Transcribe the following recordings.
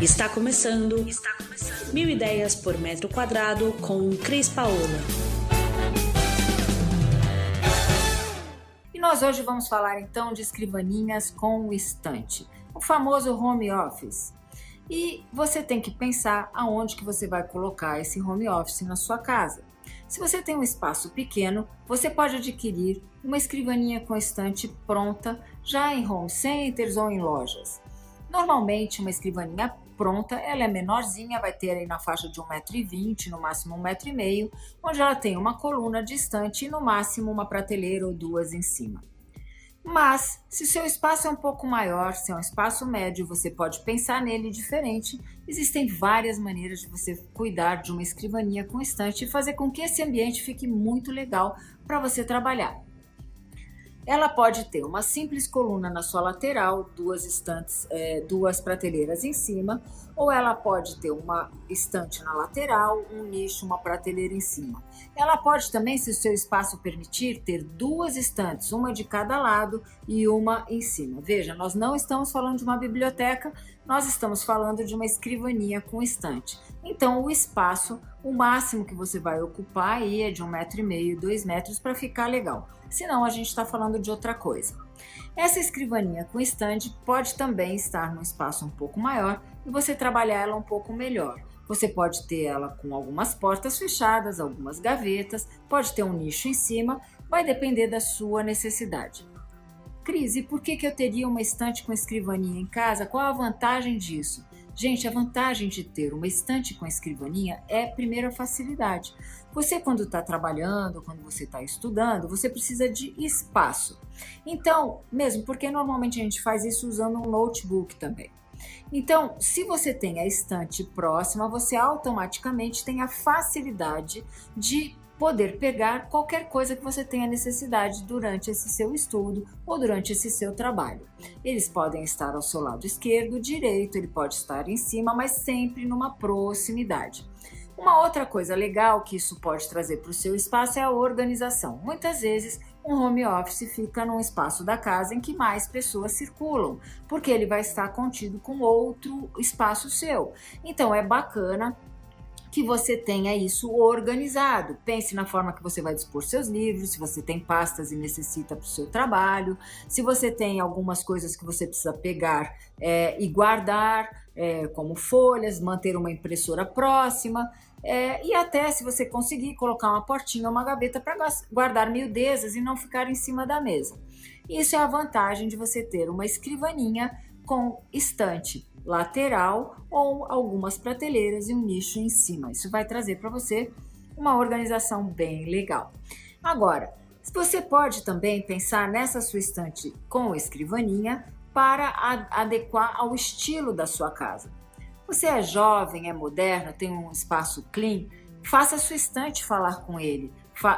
Está começando. Mil Ideias por Metro Quadrado com Cris Paola. E nós hoje vamos falar então de escrivaninhas com o estante, o famoso home office. E você tem que pensar aonde que você vai colocar esse home office na sua casa. Se você tem um espaço pequeno, você pode adquirir uma escrivaninha com estante pronta já em home centers ou em lojas. Normalmente uma escrivaninha pronta, ela é menorzinha, vai ter aí na faixa de 1,20 m, no máximo 1,5 m, onde ela tem uma coluna de estante e no máximo uma prateleira ou duas em cima. Mas, se seu espaço é um pouco maior, se é um espaço médio, você pode pensar nele diferente. Existem várias maneiras de você cuidar de uma escrivaninha com estante e fazer com que esse ambiente fique muito legal para você trabalhar. Ela pode ter uma simples coluna na sua lateral, duas estantes, duas prateleiras em cima, ou ela pode ter uma estante na lateral, um nicho, uma prateleira em cima. Ela pode também, se o seu espaço permitir, ter duas estantes, uma de cada lado e uma em cima. Veja, nós não estamos falando de uma biblioteca, nós estamos falando de uma escrivaninha com estante. Então, o espaço, o máximo que você vai ocupar aí é de 1,5 m, 2 m para ficar legal. Senão a gente está falando de outra coisa. Essa escrivaninha com estante pode também estar num espaço um pouco maior e você trabalhar ela um pouco melhor. Você pode ter ela com algumas portas fechadas, algumas gavetas, pode ter um nicho em cima, vai depender da sua necessidade. Cris, e por que eu teria uma estante com escrivaninha em casa? Qual a vantagem disso? Gente, a vantagem de ter uma estante com escrivaninha é, primeiro, a facilidade. Você, quando está trabalhando, quando você está estudando, você precisa de espaço. Então, mesmo porque normalmente a gente faz isso usando um notebook também. Então, se você tem a estante próxima, você automaticamente tem a facilidade de poder pegar qualquer coisa que você tenha necessidade durante esse seu estudo ou durante esse seu trabalho. Eles podem estar ao seu lado esquerdo, direito, ele pode estar em cima, mas sempre numa proximidade. Uma outra coisa legal que isso pode trazer para o seu espaço é a organização. Muitas vezes, um home office fica num espaço da casa em que mais pessoas circulam, porque ele vai estar contido com outro espaço seu. Então, é bacana que você tenha isso organizado. Pense na forma que você vai dispor seus livros, se você tem pastas e necessita para o seu trabalho, se você tem algumas coisas que você precisa pegar e guardar, como folhas, manter uma impressora próxima, e até, se você conseguir, colocar uma portinha ou uma gaveta para guardar miudezas e não ficar em cima da mesa. Isso é a vantagem de você ter uma escrivaninha com estante lateral ou algumas prateleiras e um nicho em cima. Isso vai trazer para você uma organização bem legal. Agora, você pode também pensar nessa sua estante com escrivaninha para adequar ao estilo da sua casa. Você é jovem, é moderno, tem um espaço clean, faça a sua estante falar com ele.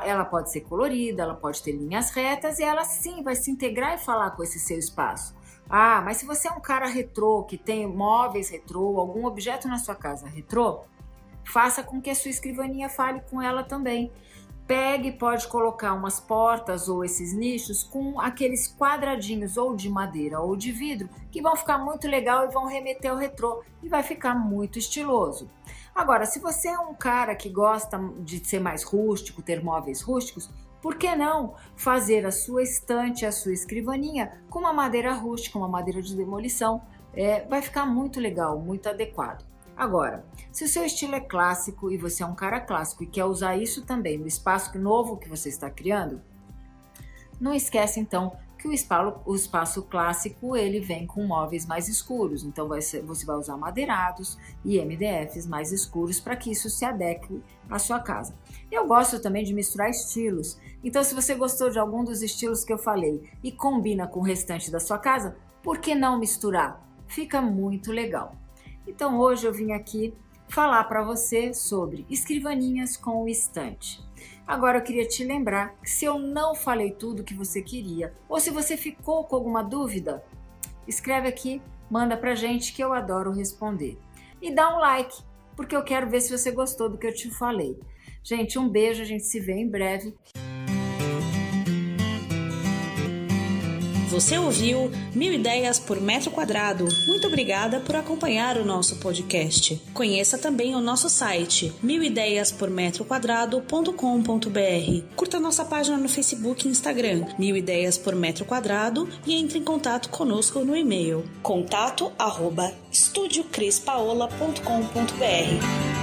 Ela pode ser colorida, ela pode ter linhas retas e ela sim vai se integrar e falar com esse seu espaço. Ah, mas se você é um cara retrô, que tem móveis retrô, algum objeto na sua casa retrô, faça com que a sua escrivaninha fale com ela também. Pegue, pode colocar umas portas ou esses nichos com aqueles quadradinhos ou de madeira ou de vidro que vão ficar muito legal e vão remeter ao retrô e vai ficar muito estiloso. Agora, se você é um cara que gosta de ser mais rústico, ter móveis rústicos, por que não fazer a sua estante, a sua escrivaninha com uma madeira rústica, uma madeira de demolição? Vai ficar muito legal, muito adequado. Agora, se o seu estilo é clássico e você é um cara clássico e quer usar isso também no espaço novo que você está criando, não esquece então que o espaço clássico ele vem com móveis mais escuros. Então você vai usar madeirados e MDFs mais escuros para que isso se adeque à sua casa. Eu gosto também de misturar estilos. Então, se você gostou de algum dos estilos que eu falei e combina com o restante da sua casa, por que não misturar? Fica muito legal. Então, hoje eu vim aqui falar para você sobre escrivaninhas com o estante. Agora eu queria te lembrar que se eu não falei tudo que você queria, ou se você ficou com alguma dúvida, escreve aqui, manda pra gente que eu adoro responder. E dá um like, porque eu quero ver se você gostou do que eu te falei. Gente, um beijo, a gente se vê em breve. Você ouviu Mil Ideias por Metro Quadrado. Muito obrigada por acompanhar o nosso podcast. Conheça também o nosso site milideiaspormetroquadrado.com.br. Curta nossa página no Facebook e Instagram, Mil Ideias por Metro Quadrado, e entre em contato conosco no e-mail contato@estudiocrispaola.com.br.